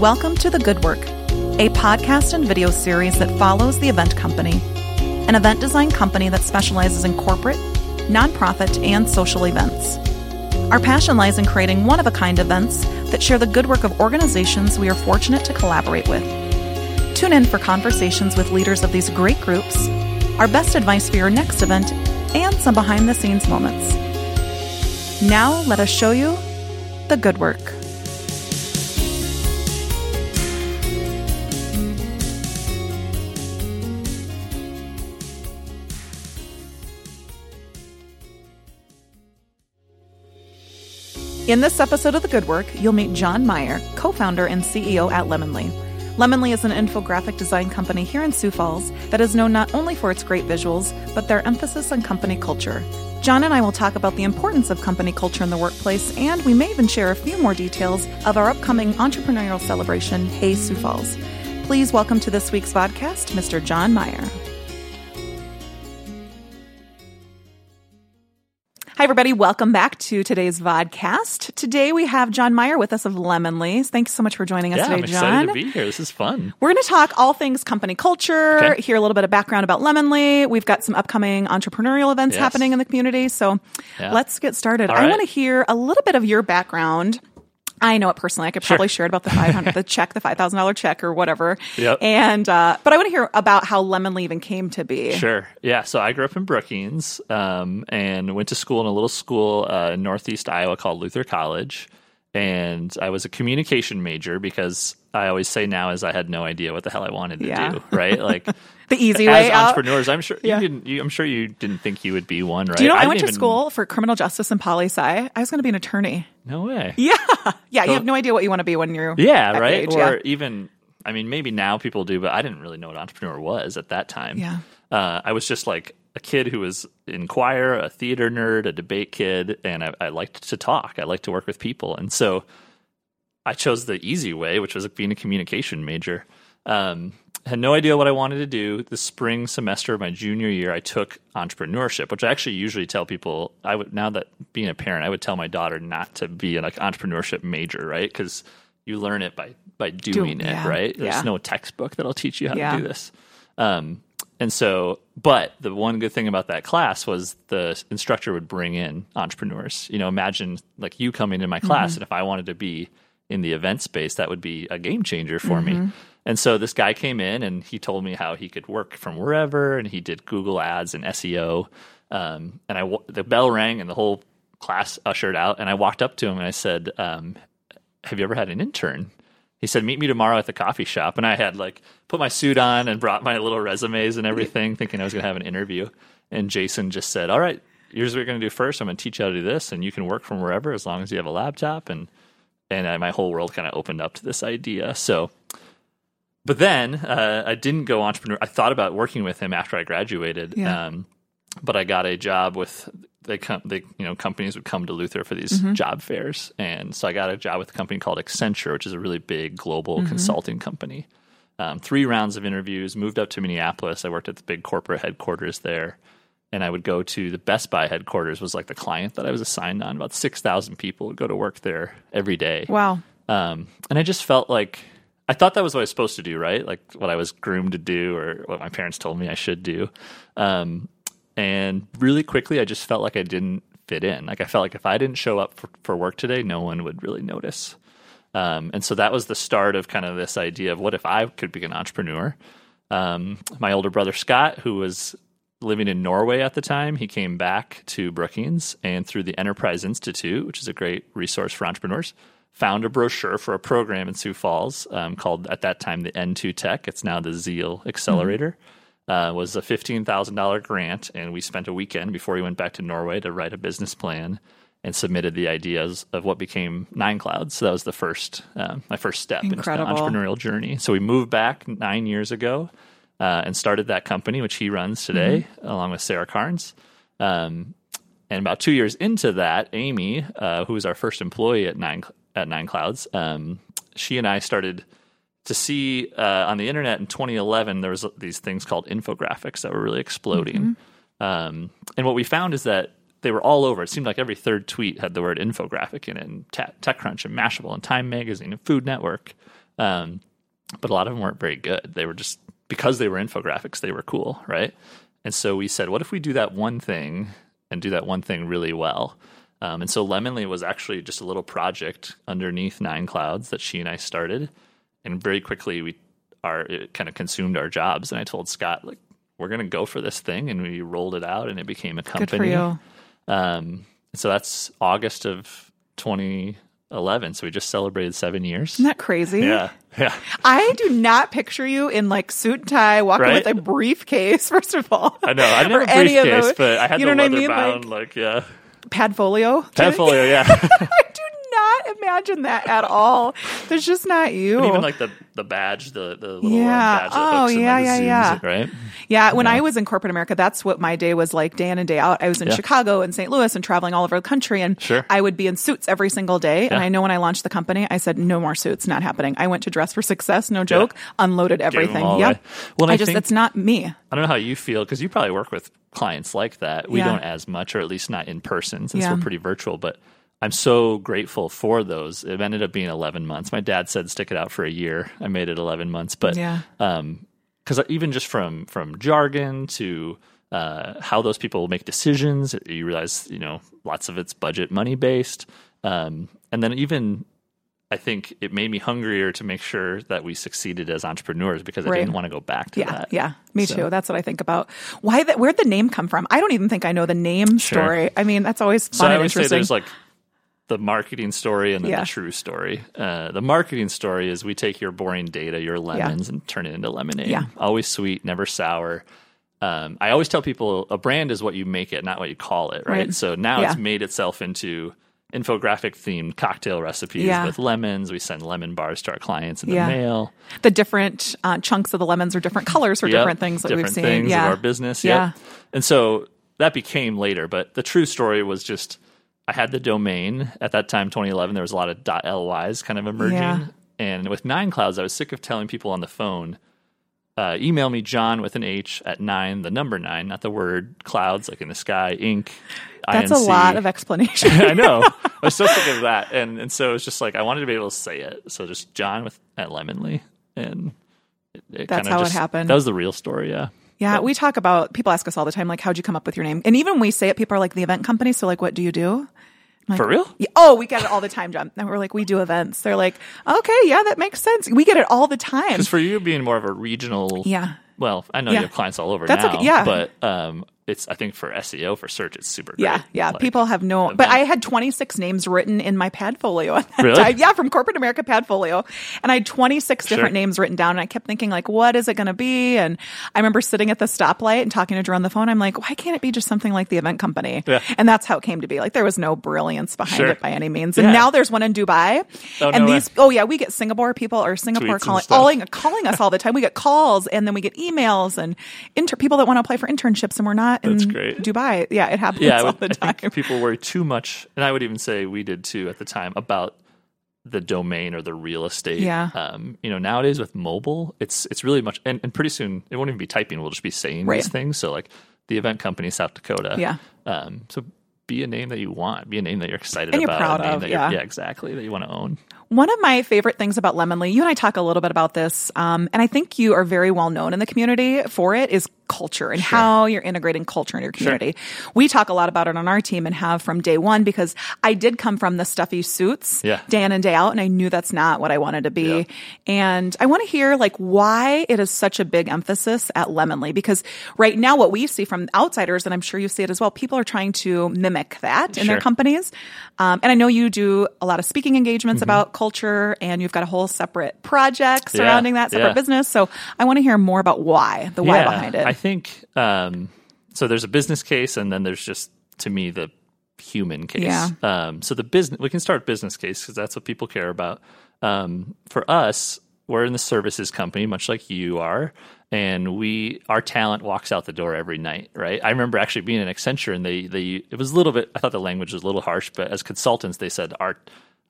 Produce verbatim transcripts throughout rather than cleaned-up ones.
Welcome to The Good Work, a podcast and video series that follows The Event Company, an event design company that specializes in corporate, nonprofit, and social events. Our passion lies in creating one-of-a-kind events that share the good work of organizations we are fortunate to collaborate with. Tune in for conversations with leaders of these great groups, our best advice for your next event, and some behind-the-scenes moments. Now, let us show you The Good Work. In this episode of The Good Work, you'll meet John Meyer, co-founder and C E O at Lemonly. Lemonly is an infographic design company here in Sioux Falls that is known not only for its great visuals, but their emphasis on company culture. John and I will talk about the importance of company culture in the workplace, and we may even share a few more details of our upcoming entrepreneurial celebration, Hey Sioux Falls. Please welcome to this week's podcast, Mister John Meyer. Hi, everybody. Welcome back to today's vodcast. Today, we have John Meyer with us of Lemonly. Thanks so much for joining us yeah, today, I'm John. I'm excited to be here. This is fun. We're going to talk all things company culture, okay. hear a little bit of background about Lemonly. We've got some upcoming entrepreneurial events yes. happening in the community. So yeah. let's get started. All right. I want to hear a little bit of your background. I know it personally. I could probably sure. share it about the five hundred, the check, the five thousand dollars check or whatever. Yep. And, uh, but I want to hear about how Lemonly even came to be. Sure. Yeah. So I grew up in Brookings, um, and went to school in a little school, uh, in Northeast Iowa called Luther College. And I was a communication major because I always say now is I had no idea what the hell I wanted to yeah. do. Right. Like the easy way out. As entrepreneurs, I'm sure yeah. you didn't, you, I'm sure you didn't think you would be one. Right. Do you know, I, I went to even... school for criminal justice and poli sci. I was going to be an attorney. No way. Yeah. Yeah. So, you have no idea what you want to be when you're yeah, that right. age, or yeah. even, I mean, maybe now people do, but I didn't really know what entrepreneur was at that time. Yeah. Uh, I was just like a kid who was in choir, a theater nerd, a debate kid, and I, I liked to talk. I liked to work with people. And so I chose the easy way, which was being a communication major. Um, had no idea what I wanted to do. The spring semester of my junior year, I took entrepreneurship, which I actually usually tell people, I would now that being a parent, I would tell my daughter not to be an like, entrepreneurship major, right? Because you learn it by by doing do, it, yeah, right? There's yeah. no textbook that'll teach you how yeah. to do this. Um, and so, but the one good thing about that class was the instructor would bring in entrepreneurs. You know, imagine like you coming in my class, mm-hmm. and if I wanted to be in the event space, that would be a game changer for mm-hmm. me. And so this guy came in and he told me how he could work from wherever, and he did Google Ads and S E O. Um, and I, the bell rang and the whole class ushered out, and I walked up to him and I said, um, have you ever had an intern? He said, meet me tomorrow at the coffee shop. And I had like put my suit on and brought my little resumes and everything, thinking I was going to have an interview. And Jason just said, all right, here's what you're going to do first. I'm going to teach you how to do this, and you can work from wherever as long as you have a laptop. And and I, my whole world kind of opened up to this idea. So, but then uh, I didn't go entrepreneur. I thought about working with him after I graduated, yeah. um, but I got a job with they come. They you know companies would come to Luther for these mm-hmm. job fairs, and so I got a job with a company called Accenture, which is a really big global mm-hmm. consulting company. Um, three rounds of interviews. Moved up to Minneapolis. I worked at the big corporate headquarters there. And I would go to the Best Buy headquarters, was like the client that I was assigned on. About six thousand people would go to work there every day. Wow. Um, and I just felt like, I thought that was what I was supposed to do, right? Like what I was groomed to do or what my parents told me I should do. Um, and really quickly, I just felt like I didn't fit in. Like I felt like if I didn't show up for, for work today, no one would really notice. Um, and so that was the start of kind of this idea of what if I could be an entrepreneur? Um, my older brother, Scott, who was living in Norway at the time, he came back to Brookings, and through the Enterprise Institute, which is a great resource for entrepreneurs, found a brochure for a program in Sioux Falls um, called, at that time, the N two Tech. It's now the Zeal Accelerator. Mm-hmm. Uh, was a fifteen thousand dollars grant, and we spent a weekend before we went back to Norway to write a business plan and submitted the ideas of what became NineCloud. So that was the first, uh, my first step Incredible. in the entrepreneurial journey. So we moved back nine years ago. Uh, and started that company, which he runs today, mm-hmm. along with Sarah Carnes. Um, and about two years into that, Amy, uh, who was our first employee at Nine at NineClouds, um, she and I started to see uh, on the internet in twenty eleven, there was these things called infographics that were really exploding. Mm-hmm. Um, and what we found is that they were all over. It seemed like every third tweet had the word infographic in it, and Te- TechCrunch and Mashable and Time Magazine and Food Network. Um, but a lot of them weren't very good. They were just, because they were infographics, they were cool, right? And so we said, what if we do that one thing and do that one thing really well? Um, and so Lemonly was actually just a little project underneath NineCloud that she and I started. And very quickly, we our, it kind of consumed our jobs. And I told Scott, like, we're going to go for this thing. And we rolled it out and it became a company. Good for you. Um, so that's August of twenty eleven. So we just celebrated seven years. Isn't that crazy? Yeah. Yeah. I do not picture you in like suit and tie walking right? with a briefcase, first of all. I know. I never briefcase, but I had you the leather I mean? bound, like, like, yeah. Padfolio? Padfolio, yeah. I do not imagine that at all. There's just not you. And even like the, the badge, the, the little yeah. badge that oh, hooks yeah, and like yeah, zooms, yeah. right? Yeah, when yeah. I was in corporate America, that's what my day was like day in and day out. I was in yeah. Chicago and Saint Louis and traveling all over the country, and sure. I would be in suits every single day. Yeah. And I know when I launched the company, I said, no more suits, not happening. I went to Dress for Success, no joke, yeah. unloaded everything. Yep. Well, I, I just, think, that's not me. I don't know how you feel, because you probably work with clients like that. We yeah. don't as much, or at least not in person, since yeah. we're pretty virtual, but I'm so grateful for those. It ended up being eleven months. My dad said stick it out for a year. I made it eleven months, but yeah. um because even just from from jargon to uh how those people make decisions, you realize, you know, lots of it's budget money based, um and then even I think it made me hungrier to make sure that we succeeded as entrepreneurs, because right. I didn't want to go back to yeah, that. Yeah, me so. too. That's what I think about. Why? The, where'd the name come from? I don't even think I know the name sure. story. I mean, that's always fun so and I would interesting. Say there's like the marketing story and then yeah. the true story. Uh, the marketing story is we take your boring data, your lemons, yeah. and turn it into lemonade. Yeah. Always sweet, never sour. Um, I always tell people a brand is what you make it, not what you call it, right? right. So now yeah. it's made itself into infographic-themed cocktail recipes yeah. with lemons. We send lemon bars to our clients in the yeah. mail. The different uh, chunks of the lemons are different colors for yep. different things that different we've seen. Different things yeah. of our business, yeah. Yep. And so that became later, but the true story was just I had the domain. At that time, twenty eleven, there was a lot of .lys kind of emerging. Yeah. And with NineClouds, I was sick of telling people on the phone, uh, email me John with an H at nine, the number nine, not the word clouds, like in the sky, Inc. That's I N C. A lot of explanation. I know. I was so sick of that. And and so it was just like, I wanted to be able to say it. So just John with at Lemonly. And it, it that's how just, it happened. That was the real story, yeah. Yeah, but we talk about, people ask us all the time, like, how'd you come up with your name? And even when we say it, people are like, the event company. So like, what do you do? Like, for real? Yeah, oh, we get it all the time, John. And we're like, we do events. They're like, okay, yeah, that makes sense. We get it all the time. Because for you being more of a regional, yeah. Well, I know yeah. you have clients all over that's now, okay, yeah. but um, it's I think for S E O, for search, it's super great. Yeah, yeah. Like, people have no – but I had twenty-six names written in my Padfolio at that really? time. Yeah, from Corporate America Padfolio. And I had twenty-six sure. different names written down, and I kept thinking, like, what is it going to be? And I remember sitting at the stoplight and talking to Drew on the phone. I'm like, why can't it be just something like the event company? Yeah. And that's how it came to be. Like, there was no brilliance behind sure. it by any means. And yeah. now there's one in Dubai. Oh, and no these – oh, yeah, we get Singapore people or Singapore calling, calling, calling us all the time. We get calls, and then we get emails. Emails and inter- people that want to apply for internships, and we're not in Dubai. Yeah, it happens yeah, would, all the time. I think people worry too much, and I would even say we did too at the time, about the domain or the real estate. Yeah. Um, you know, nowadays with mobile, it's it's really much, and, and pretty soon it won't even be typing. We'll just be saying right. these things. So like the event company, South Dakota. Yeah. Um, so be a name that you want. Be a name that you're excited and you're about. Proud a name of, that yeah. You're, yeah, exactly. That you want to own. One of my favorite things about Lemonly, you and I talk a little bit about this, um, and I think you are very well known in the community for it, is culture and sure. how you're integrating culture in your community. Sure. We talk a lot about it on our team and have from day one, because I did come from the stuffy suits yeah. day in and day out, and I knew that's not what I wanted to be. Yeah. And I want to hear like why it is such a big emphasis at Lemonly, because right now what we see from outsiders, and I'm sure you see it as well, people are trying to mimic that in sure. their companies. Um, and I know you do a lot of speaking engagements mm-hmm. about culture, and you've got a whole separate project surrounding yeah, that separate yeah. business. So I want to hear more about why, the why yeah, behind it. I think um, so. There's a business case, and then there's just, to me, the human case. Yeah. Um, so the business, we can start business case because that's what people care about. Um, for us, we're in the services company, much like you are, and we our talent walks out the door every night. Right? I remember actually being in Accenture, and they they it was a little bit. I thought the language was a little harsh, but as consultants, they said our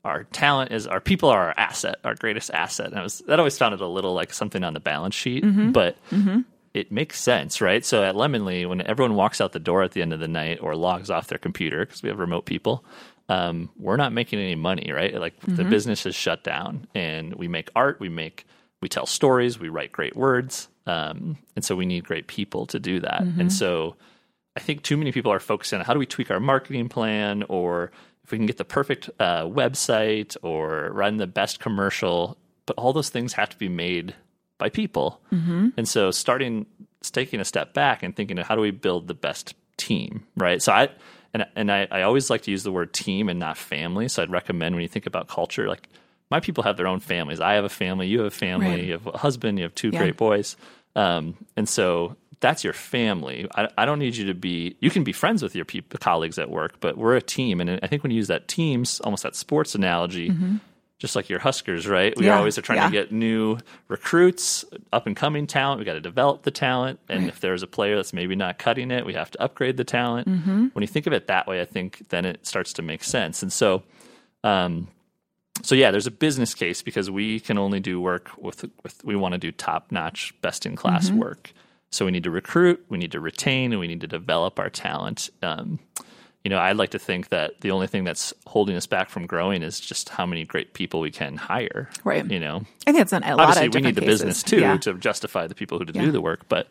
Our talent is our people are our asset, our greatest asset. And I was that always sounded a little like something on the balance sheet, mm-hmm. but mm-hmm. it makes sense, right? So at Lemonly, when everyone walks out the door at the end of the night or logs off their computer because we have remote people, um, we're not making any money, right? Like mm-hmm. the business is shut down, and we make art, we make, we tell stories, we write great words. Um, and so we need great people to do that. Mm-hmm. And so I think too many people are focused on how do we tweak our marketing plan, or if we can get the perfect uh, website or run the best commercial, but all those things have to be made by people. Mm-hmm. And so starting, taking a step back and thinking, how do we build the best team, right? So I, and and I, I always like to use the word team and not family. So I'd recommend when you think about culture, like my people have their own families. I have a family, you have a family, right. You have a husband, you have two yeah. great boys. Um, and so that's your family. I, I don't need you to be, you can be friends with your people, colleagues at work, but we're a team. And I think when you use that teams, almost that sports analogy, mm-hmm. just like your Huskers, right? We yeah, always are trying yeah. to get new recruits, up-and-coming talent. We got to develop the talent. And right. if there's a player that's maybe not cutting it, we have to upgrade the talent. Mm-hmm. When you think of it that way, I think then it starts to make sense. And so, um, so yeah, there's a business case because we can only do work with, with we want to do top-notch, best-in-class mm-hmm. work. So we need to recruit, we need to retain, and we need to develop our talent. Um You know, I'd like to think that the only thing that's holding us back from growing is just how many great people we can hire. Right. You know, I think it's on a lot Obviously, of different we need the cases. Business too yeah. to justify the people who yeah. do the work. But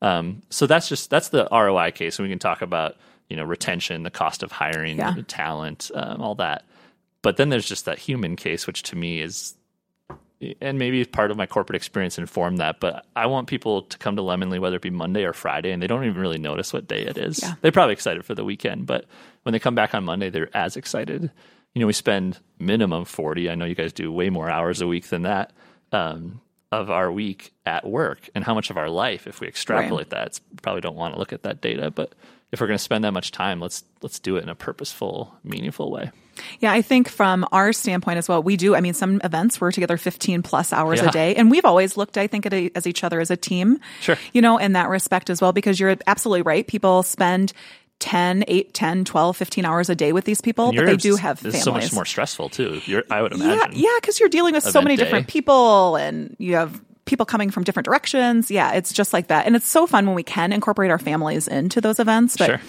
um, so that's just that's the R O I case, and we can talk about you know retention, the cost of hiring, yeah. the talent, um, all that. But then there's just that human case, which to me is, and maybe part of my corporate experience informed that, but I want people to come to Lemonly, whether it be Monday or Friday, and they don't even really notice what day it is. Yeah. They're probably excited for the weekend, but when they come back on Monday, they're as excited. You know, we spend minimum forty, I know you guys do way more hours a week than that, um, of our week at work, and how much of our life, if we extrapolate right. that, it's, probably don't want to look at that data, but if we're going to spend that much time, let's let's do it in a purposeful, meaningful way. Yeah, I think from our standpoint as well, we do, I mean, some events we're together fifteen plus hours yeah. a day. And we've always looked, I think, at a, as each other as a team, sure. you know, in that respect as well, because you're absolutely right. People spend ten, eight, ten, twelve, fifteen hours a day with these people, but they do have families. It's so much more stressful too, you're, I would imagine. Yeah, yeah, because you're dealing with so many day. different people, and you have people coming from different directions. Yeah, it's just like that. And it's so fun when we can incorporate our families into those events. But sure.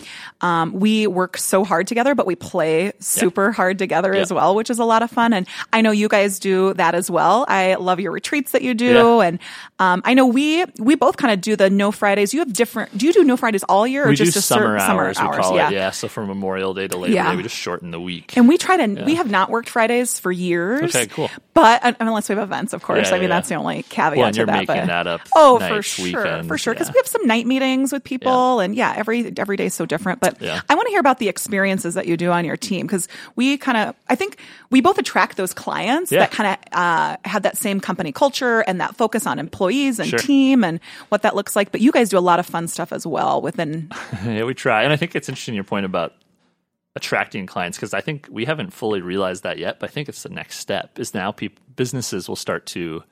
um, we work so hard together, but we play super yeah. hard together yeah. as well, which is a lot of fun. And I know you guys do that as well. I love your retreats that you do. Yeah. And um, I know we we both kind of do the No Fridays. You have different, do you do No Fridays all year? Or we just do a summer, certain, hours, summer hours, we call yeah. it. Yeah, so from Memorial Day to Labor yeah. Day, we just shorten the week. And we try to, yeah. we have not worked Fridays for years. Okay, cool. But unless we have events, of course. Yeah, I mean, yeah. that's the only caveat. Well, and you're that, making but, that up. Oh, nights, for sure, weekends, for sure. Because yeah. we have some night meetings with people, yeah. and yeah, every every day is so different. But yeah. I want to hear about the experiences that you do on your team, because we kind of, I think we both attract those clients yeah. that kind of uh, have that same company culture and that focus on employees and sure. team and what that looks like. But you guys do a lot of fun stuff as well within. yeah, we try, and I think it's interesting your point about attracting clients, because I think we haven't fully realized that yet. But I think it's the next step. Is now people businesses will start to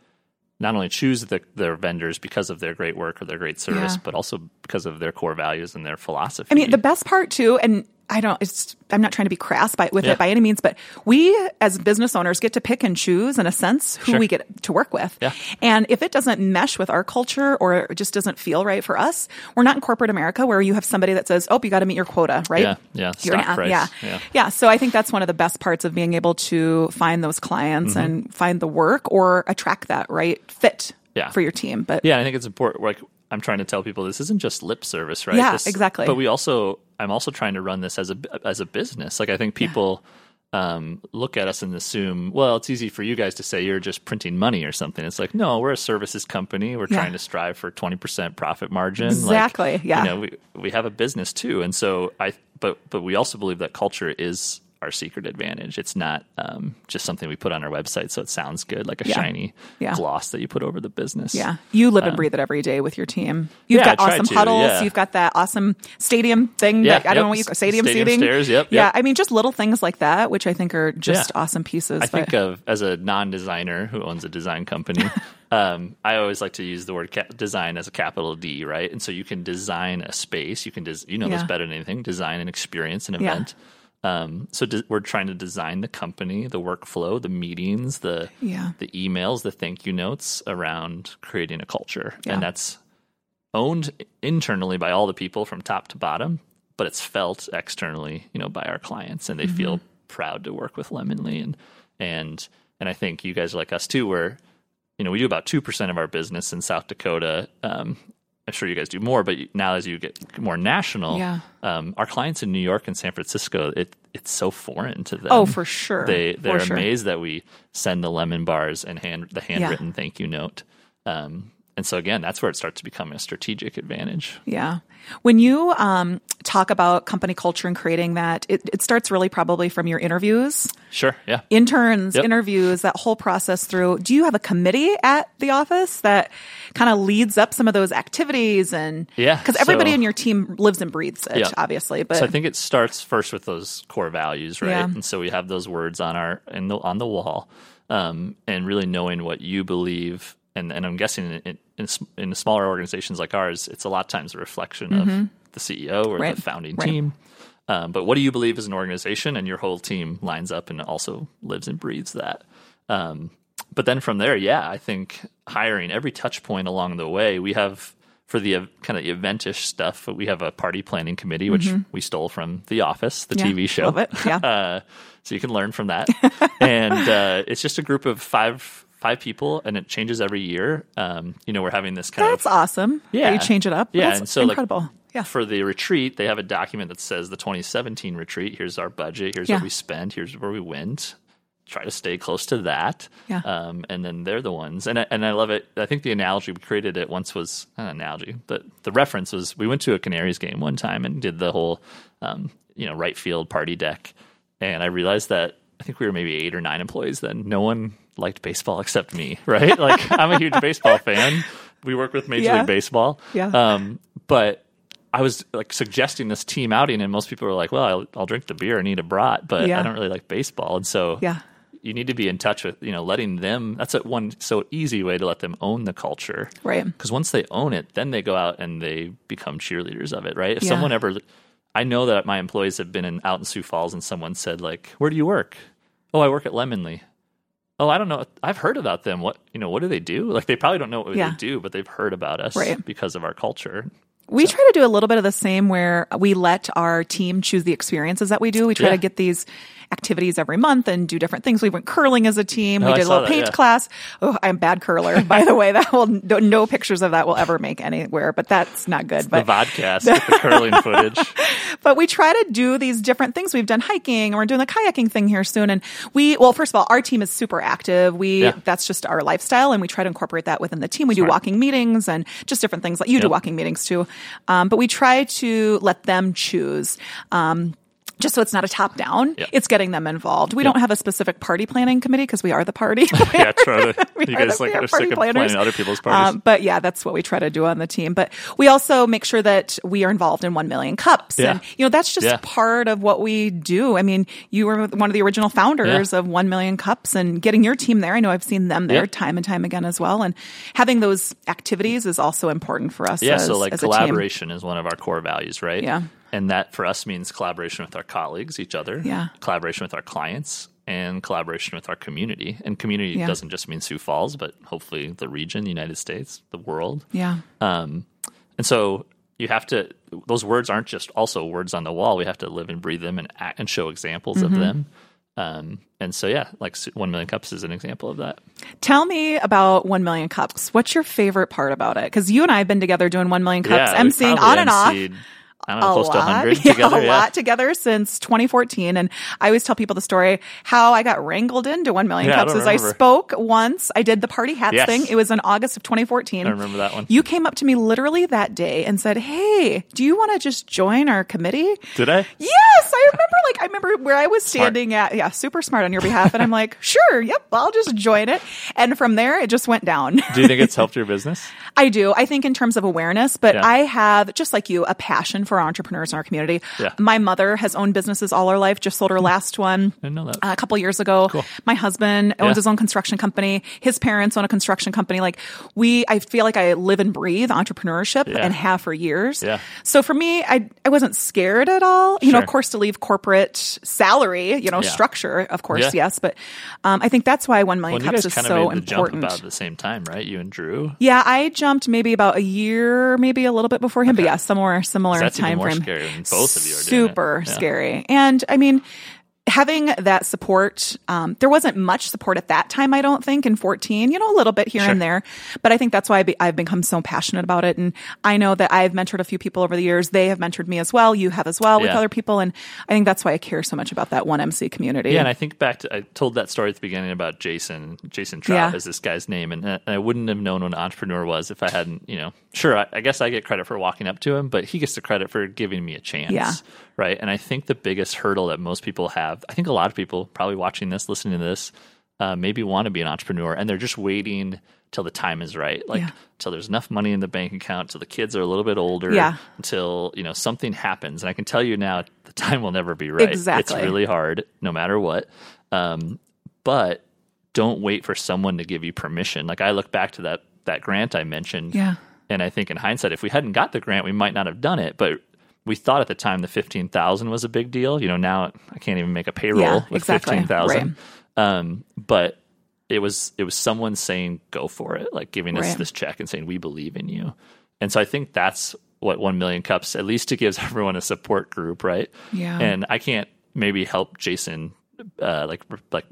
not only choose the, their vendors because of their great work or their great service, yeah. but also because of their core values and their philosophy. I mean, the best part too, and I don't, it's, I'm not trying to be crass by, with yeah. it by any means, but we as business owners get to pick and choose, in a sense, who sure. we get to work with. Yeah. And if it doesn't mesh with our culture, or it just doesn't feel right for us, we're not in corporate America where you have somebody that says, oh, you got to meet your quota, right? Yeah, yeah. Stock an, price. Yeah. yeah, yeah. So I think that's one of the best parts of being able to find those clients mm-hmm. and find the work or attract that right fit yeah. for your team. But yeah, I think it's important. Like, I'm trying to tell people this isn't just lip service, right? Yeah, this, exactly. But we also, I'm also trying to run this as a as a business. Like, I think people yeah. um, look at us and assume, well, it's easy for you guys to say you're just printing money or something. It's like, no, we're a services company. We're yeah. trying to strive for twenty percent profit margin. Exactly. Like, yeah. You know, we we have a business too, and so I. But but we also believe that culture is our secret advantage. It's not um, just something we put on our website so it sounds good, like a yeah. shiny yeah. gloss that you put over the business. Yeah. You live um, and breathe it every day with your team. You've yeah, got I awesome huddles. To, yeah. You've got that awesome stadium thing. Yeah, that, I yep. don't know what you call stadium, stadium seating. Stairs, yep, yeah. Yep. I mean, just little things like that, which I think are just yeah. awesome pieces. I but. think of as a non-designer who owns a design company, um, I always like to use the word ca- design as a capital D, right? And so you can design a space. You can, des- you know yeah. this better than anything, design an experience, an event. Yeah. Um, so de- we're trying to design the company, the workflow, the meetings, the yeah. the emails, the thank you notes around creating a culture. Yeah. And that's owned internally by all the people from top to bottom, but it's felt externally, you know, by our clients, and they mm-hmm. feel proud to work with Lemonly. And, and, and I think you guys are like us too, where, you know, we do about two percent of our business in South Dakota. Um, I'm sure you guys do more, but now as you get more national, yeah. um, our clients in New York and San Francisco, it, it's so foreign to them. Oh, for sure. They, they're for amazed sure. that we send the lemon bars and hand the handwritten yeah. thank you note. Um, and so again, that's where it starts to become a strategic advantage. Yeah. When you um, talk about company culture and creating that, it, it starts really probably from your interviews. Sure, yeah. Interns, yep. interviews, that whole process through. Do you have a committee at the office that kind of leads up some of those activities? And yeah. Because everybody so, in your team lives and breathes it, yeah. obviously. But So I think it starts first with those core values, right? Yeah. And so we have those words on our in the, on the wall um, and really knowing what you believe. And, and I'm guessing in, in, in smaller organizations like ours, it's a lot of times a reflection mm-hmm. of the C E O or right. the founding right. team. Um, but what do you believe as an organization? And your whole team lines up and also lives and breathes that. Um, but then from there, yeah, I think hiring every touch point along the way, we have for the uh, kind of eventish stuff, we have a party planning committee, which mm-hmm. we stole from The Office, the yeah, T V show. Love it. Yeah. uh, so you can learn from that. and uh, it's just a group of five Five people, and it changes every year. Um, you know, we're having this kind that's of... That's awesome. Yeah. How you change it up. Yeah. That's and so incredible. Like, yeah. For the retreat, they have a document that says the twenty seventeen retreat, here's our budget, here's yeah. what we spent, here's where we went. Try to stay close to that. Yeah. Um, and then they're the ones. And I, and I love it. I think the analogy we created it once was... Not an analogy, but the reference was we went to a Canaries game one time and did the whole, um, you know, right field party deck. And I realized that I think we were maybe eight or nine employees then. No one... liked baseball except me, right? Like I'm a huge baseball fan. We work with Major yeah. League Baseball. Yeah. Um, but I was like suggesting this team outing and most people were like, well, I'll, I'll drink the beer and eat a brat, but yeah. I don't really like baseball. And so yeah. you need to be in touch with, you know, letting them, that's a one so easy way to let them own the culture. Right. Because once they own it, then they go out and they become cheerleaders of it, right? If yeah. someone ever, I know that my employees have been in, out in Sioux Falls and someone said like, where do you work? Oh, I work at Lemonly. Oh, I don't know. I've heard about them. What, you know, what do they do? Like, they probably don't know what yeah. they do, but they've heard about us right. because of our culture. We so. try to do a little bit of the same where we let our team choose the experiences that we do. We try yeah. to get these activities every month and do different things. We went curling as a team. Oh, we did a little that, paint yeah. class. Oh, I'm a bad curler, by the way. That will no, no pictures of that will ever make anywhere, but that's not good. It's but the vodcast with the curling footage. But we try to do these different things. We've done hiking and we're doing the kayaking thing here soon. And we, well, first of all, our team is super active. We, yeah. that's just our lifestyle and we try to incorporate that within the team. We Smart. do walking meetings and just different things. Like you yep. do walking meetings too. Um, but we try to let them choose, um, just so it's not a top down. Yep. It's getting them involved. We yep. don't have a specific party planning committee because we are the party. yeah, totally. You guys the, like are sick of planning other people's parties. Um, but yeah, that's what we try to do on the team. But we also make sure that we are involved in One Million Cups, yeah. and you know that's just yeah. part of what we do. I mean, you were one of the original founders yeah. of One Million Cups, and getting your team there. I know I've seen them there yeah. time and time again as well. And having those activities is also important for us. Yeah, as, so like as collaboration is one of our core values, right? Yeah. And that for us means collaboration with our colleagues, each other, yeah. collaboration with our clients, and collaboration with our community. And community yeah. doesn't just mean Sioux Falls, but hopefully the region, the United States, the world. Yeah. Um, and so you have to, those words aren't just also words on the wall. We have to live and breathe them and, act and show examples mm-hmm. of them. Um, and so, yeah, like One Million Cups is an example of that. Tell me about One Million Cups. What's your favorite part about it? Because you and I have been together doing One Million Cups, yeah, emceeing on and off. I don't know, a close lot, to one hundred together. Yeah, a yeah. lot together since twenty fourteen. And I always tell people the story how I got wrangled into One Million yeah, Cups I is remember. I spoke once. I did the party hats yes. thing. It was in August of twenty fourteen. I remember that one. You came up to me literally that day and said, hey, do you want to just join our committee? Did I? Yes. I remember like, I remember where I was standing smart. at. Yeah. Super smart on your behalf. And I'm like, sure. Yep. I'll just join it. And from there, it just went down. Do you think it's helped your business? I do. I think in terms of awareness, but yeah. I have, just like you, a passion for for entrepreneurs in our community. Yeah. My mother has owned businesses all her life, just sold her last one I didn't know that. a couple years ago. Cool. My husband owns yeah. his own construction company. His parents own a construction company. Like we, I feel like I live and breathe entrepreneurship yeah. and have for years. Yeah. So for me, I I wasn't scared at all. You sure. know, of course, to leave corporate salary, you know, yeah. structure, of course, yeah. yes. But um, I think that's why One Million well, Cups is kind of so made the important. Jump about the same time, right? You and Drew? Yeah, I jumped maybe about a year, maybe a little bit before him, okay. but yeah, somewhere similar. Time even more frame. Scary than both of you are doing super it. Yeah. scary. And I mean, having that support, um, there wasn't much support at that time, I don't think, in fourteen, you know, a little bit here sure. and there. But I think that's why I be, I've become so passionate about it. And I know that I've mentored a few people over the years. They have mentored me as well. You have as well yeah. with other people. And I think that's why I care so much about that one M C community. Yeah, and I think back to, I told that story at the beginning about Jason, Jason Trout yeah. is this guy's name. And I wouldn't have known what an entrepreneur was if I hadn't, you know, sure, I, I guess I get credit for walking up to him, but he gets the credit for giving me a chance. Yeah. Right. And I think the biggest hurdle that most people have, I think a lot of people probably watching this, listening to this, uh, maybe want to be an entrepreneur and they're just waiting till the time is right. Like yeah. till there's enough money in the bank account, till the kids are a little bit older, yeah. until, you know, something happens. And I can tell you now, the time will never be right. Exactly. It's really hard no matter what. Um, but don't wait for someone to give you permission. Like I look back to that, that grant I mentioned. Yeah. And I think in hindsight, if we hadn't got the grant, we might not have done it, but we thought at the time the fifteen thousand was a big deal. You know, now I can't even make a payroll yeah, with exactly. fifteen thousand. Right. Um, but it was it was someone saying, go for it, like giving right. us this check and saying, we believe in you. And so I think that's what One Million Cups, at least it gives everyone a support group, right? Yeah. And I can't maybe help Jason, uh, like, like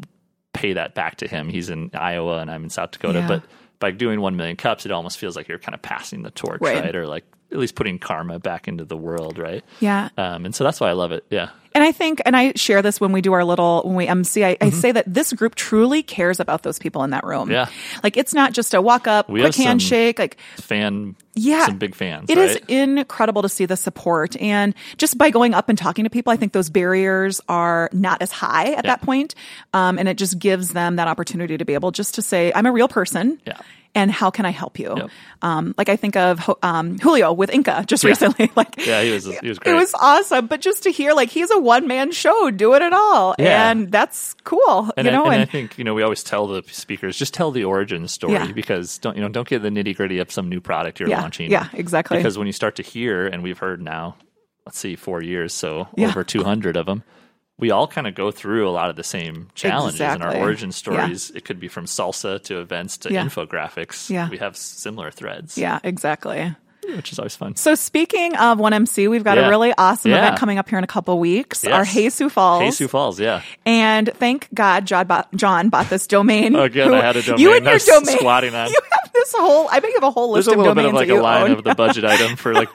pay that back to him. He's in Iowa and I'm in South Dakota, yeah. but by doing One Million Cups, it almost feels like you're kind of passing the torch, right? right? Or like at least putting karma back into the world, right? Yeah. Um, and so that's why I love it. Yeah. And I think, and I share this when we do our little, when we M C, I, mm-hmm. I say that this group truly cares about those people in that room. Yeah. Like it's not just a walk up, we quick handshake, like fan. Yeah. Some big fans. It right? is incredible to see the support. And just by going up and talking to people, I think those barriers are not as high at yeah. that point. Um, and it just gives them that opportunity to be able just to say, I'm a real person. Yeah. And how can I help you? Yep. Um, like I think of um, Julio with Inca just yeah. recently. Like, yeah, he was he was great. It was awesome. But just to hear, like, he's a one man show doing it all, yeah. and that's cool. And you I, know, and, and I think you know we always tell the speakers just tell the origin story yeah. because don't you know don't get the nitty gritty of some new product you're yeah. launching. Yeah, exactly. Because when you start to hear, and we've heard now, let's see, four years, so yeah. over two hundred of them. We all kind of go through a lot of the same challenges exactly. in our origin stories. Yeah. It could be from salsa to events to yeah. infographics. Yeah. We have similar threads. Yeah, exactly. Which is always fun. So speaking of one M C, we've got yeah. a really awesome yeah. event coming up here in a couple weeks. Yes. Our Hey Sioux Falls. Hey Sioux Falls, yeah. And thank God John bought, John bought this domain. Oh, good. Who, I had a domain. You and your domain. Squatting on. You have this whole, I think you have a whole list of domains that you own. There's a little bit of like a line of the budget item for like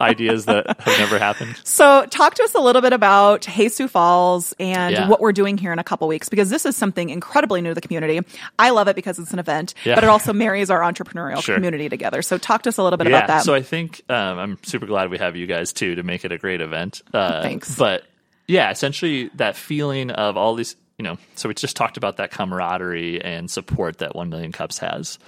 ideas that have never happened. So talk to us a little bit about Hey Sioux Falls and yeah. what we're doing here in a couple weeks, because this is something incredibly new to the community. I love it because it's an event, yeah. but it also marries our entrepreneurial sure. community together. So talk to us a little bit yeah. about that. So I think um, I'm super glad we have you guys, too, to make it a great event. Uh, Thanks. But, yeah, essentially that feeling of all these, you know, so we just talked about that camaraderie and support that One Million Cups has.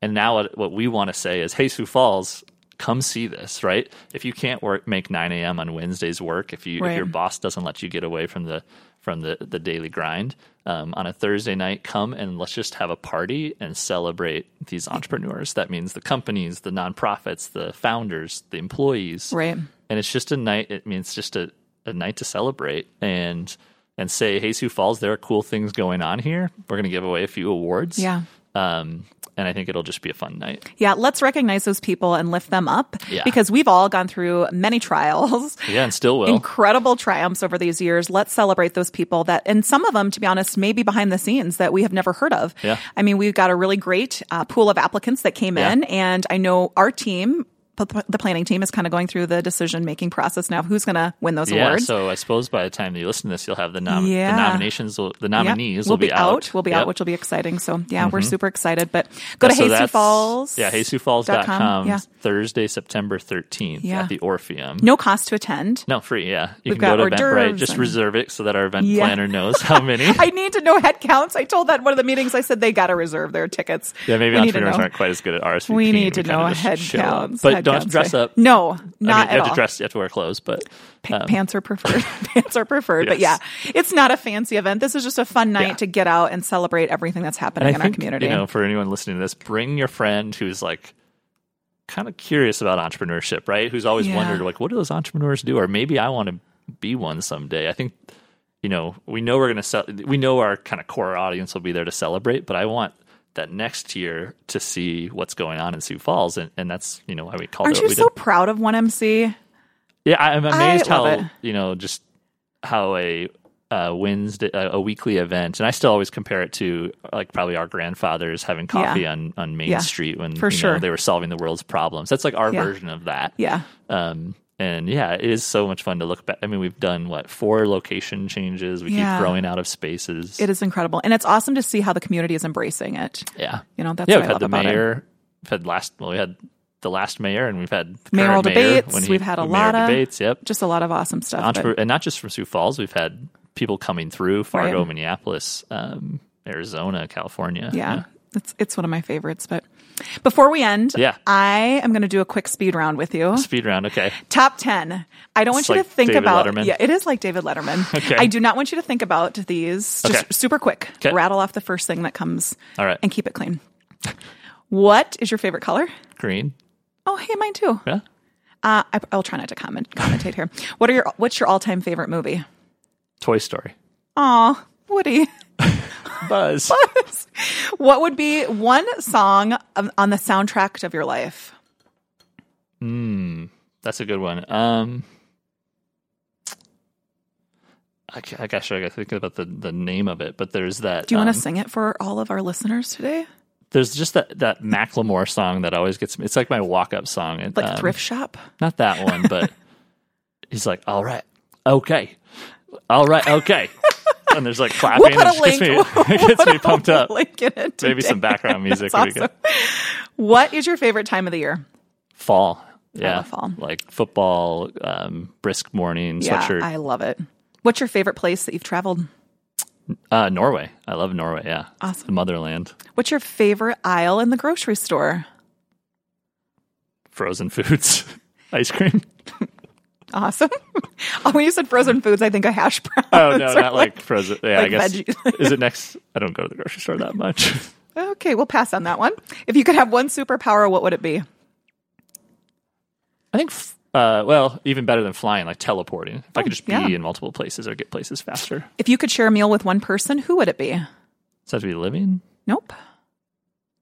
And now what, what we want to say is, hey, Sioux Falls, come see this, right? If you can't work, make nine a.m. on Wednesdays work, if you right. if your boss doesn't let you get away from the from the, the daily grind, um, on a Thursday night, come and let's just have a party and celebrate these entrepreneurs. That means the companies, the nonprofits, the founders, the employees. Right. And it's just a night, it means just a, a night to celebrate and and say, hey, Sioux Falls, there are cool things going on here. We're going to give away a few awards. Yeah. Um, and I think it'll just be a fun night. Yeah, let's recognize those people and lift them up yeah. because we've all gone through many trials. Yeah, and still will. Incredible triumphs over these years. Let's celebrate those people that, and some of them, to be honest, maybe behind the scenes that we have never heard of. Yeah. I mean, we've got a really great uh, pool of applicants that came yeah. in, and I know our team, the planning team, is kind of going through the decision-making process now of who's going to win those yeah, awards. Yeah, so I suppose by the time you listen to this, you'll have the, nom- yeah. the nominations, will, the nominees yep. we'll will be, be out. out. We'll be yep. out, which will be exciting. So, yeah, mm-hmm. we're super excited. But go yeah, to so Hey Sioux Falls. Yeah, hey sioux falls dot com yeah. Thursday, September thirteenth yeah. at the Orpheum. No cost to attend. No, free, yeah. You We've can go to Eventbrite. Just and... reserve it so that our event yeah. planner knows how many. I need to know head counts. I told that in one of the meetings. I said they got to reserve their tickets. Yeah, maybe we entrepreneurs aren't quite as good at R S V P. We need to we know head counts. But don't have to dress up. No, not I mean, at all. You have to dress, you have to wear clothes, but... Um. Pants are preferred. Pants are preferred. Yes. But yeah, it's not a fancy event. This is just a fun night yeah. to get out and celebrate everything that's happening in think, our community. You know, for anyone listening to this, bring your friend who's like... kind of curious about entrepreneurship, right? Who's always yeah. wondered, like, what do those entrepreneurs do? Or maybe I want to be one someday. I think, you know, we know we're going to sell, we know our kind of core audience will be there to celebrate, but I want that next year to see what's going on in Sioux Falls. And, and that's, you know, why we called it. Aren't you so proud of one M C? Yeah, I'm amazed how, you know, just how a uh, Wednesday, uh, a weekly event, and I still always compare it to like probably our grandfathers having coffee yeah. on, on Main yeah. Street when For you sure. know, they were solving the world's problems. That's like our yeah. version of that. Yeah. Um, and yeah, it is so much fun to look back. I mean, we've done what, four location changes. We yeah. keep growing out of spaces. It is incredible. And it's awesome to see how the community is embracing it. Yeah. You know, that's yeah, what I love about it. Yeah, we've had the mayor. We've had last, well, we had the last mayor, and we've had the mayoral current mayor debates. When he, we've had a lot of debates. Yep. Just a lot of awesome stuff. Entrepre- and not just from Sioux Falls. We've had people coming through Fargo, right. Minneapolis, um, Arizona, California. Yeah. yeah. It's it's one of my favorites, but before we end, yeah. I am going to do a quick speed round with you. Speed round, okay. Top ten. I don't it's want you like to think David about Letterman. Yeah, it is like David Letterman. Okay. I do not want you to think about these. Just okay. super quick. Okay. Rattle off the first thing that comes. All right. And keep it clean. What is your favorite color? Green. Oh, hey, mine too. Yeah. Uh, I, I'll try not to comment commentate here. What are your what's your all-time favorite movie? Toy Story. Aw, Woody. Buzz. Buzz. What would be one song on the soundtrack of your life? Hmm, that's a good one. Um, I, I gosh, I got to think about the, the name of it, but there's that. Do you um, want to sing it for all of our listeners today? There's just that, that Macklemore song that always gets me. It's like my walk-up song. Like um, Thrift Shop? Not that one, but he's like, all right, okay. All right, okay. And there's like clapping. We'll put a link. It gets me, it gets me pumped up. Maybe some background music. That's awesome. What is your favorite time of the year? Fall. Yeah. I love fall. Like football, um, brisk morning, sweatshirt. Yeah, I love it. What's your favorite place that you've traveled? Uh, Norway. I love Norway. Yeah. Awesome. The motherland. What's your favorite aisle in the grocery store? Frozen foods, ice cream. Awesome. When you said frozen foods, I think a hash brown. Oh, no, not like, like frozen. Yeah, like I guess. Veggies. Is it next? I don't go to the grocery store that much. Okay, we'll pass on that one. If you could have one superpower, what would it be? I think, uh, well, even better than flying, like teleporting. If oh, I could just be yeah. in multiple places or get places faster. If you could share a meal with one person, who would it be? Does that have to be living? Nope.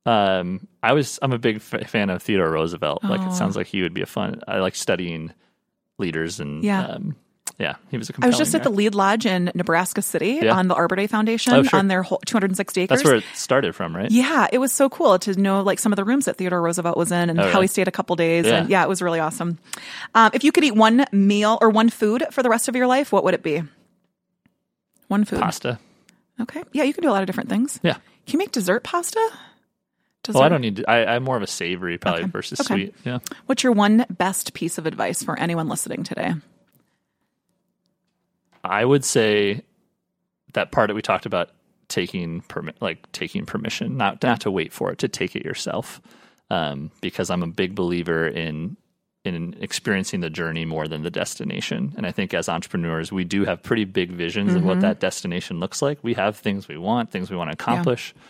Um, I was, I'm a big f- fan of Theodore Roosevelt. Oh. Like, it sounds like he would be a fun, I like studying leaders and yeah. Um, yeah, he was a compelling I was just at guy. The Lied Lodge in Nebraska City yeah. on the Arbor Day Foundation oh, sure. on their whole two hundred sixty acres. That's where it started from, right? Yeah, it was so cool to know like some of the rooms that Theodore Roosevelt was in and oh, how really? He stayed a couple days. Yeah. And yeah, it was really awesome. Um, if you could eat one meal or one food for the rest of your life, what would it be? One food. Pasta. Okay. Yeah, you can do a lot of different things. Yeah. Can you make dessert pasta? Dessert? Well, I don't need to. I, I'm more of a savory probably okay. versus okay. sweet. Yeah. What's your one best piece of advice for anyone listening today? I would say that part that we talked about taking permit, like taking permission, not not to wait for it, to take it yourself. Um, because I'm a big believer in in experiencing the journey more than the destination. And I think as entrepreneurs, we do have pretty big visions mm-hmm. of what that destination looks like. We have things we want, things we want to accomplish. Yeah.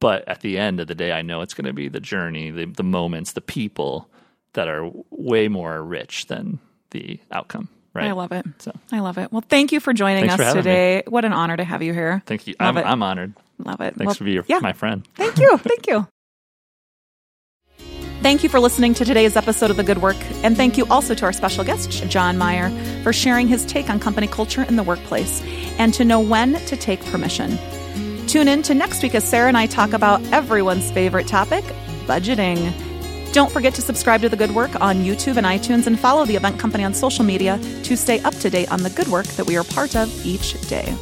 But at the end of the day, I know it's going to be the journey, the, the moments, the people that are way more rich than the outcome, right? I love it. So. I love it. Well, thank you for joining Thanks us for today. Me. What an honor to have you here. Thank you. I'm, I'm honored. Love it. Thanks well, for being yeah. my friend. Thank you. Thank you. Thank you for listening to today's episode of The Good Work. And thank you also to our special guest, John Meyer, for sharing his take on company culture in the workplace and to know when to take permission. Tune in to next week as Sarah and I talk about everyone's favorite topic, budgeting. Don't forget to subscribe to The Good Work on YouTube and iTunes and follow the event company on social media to stay up to date on the good work that we are part of each day.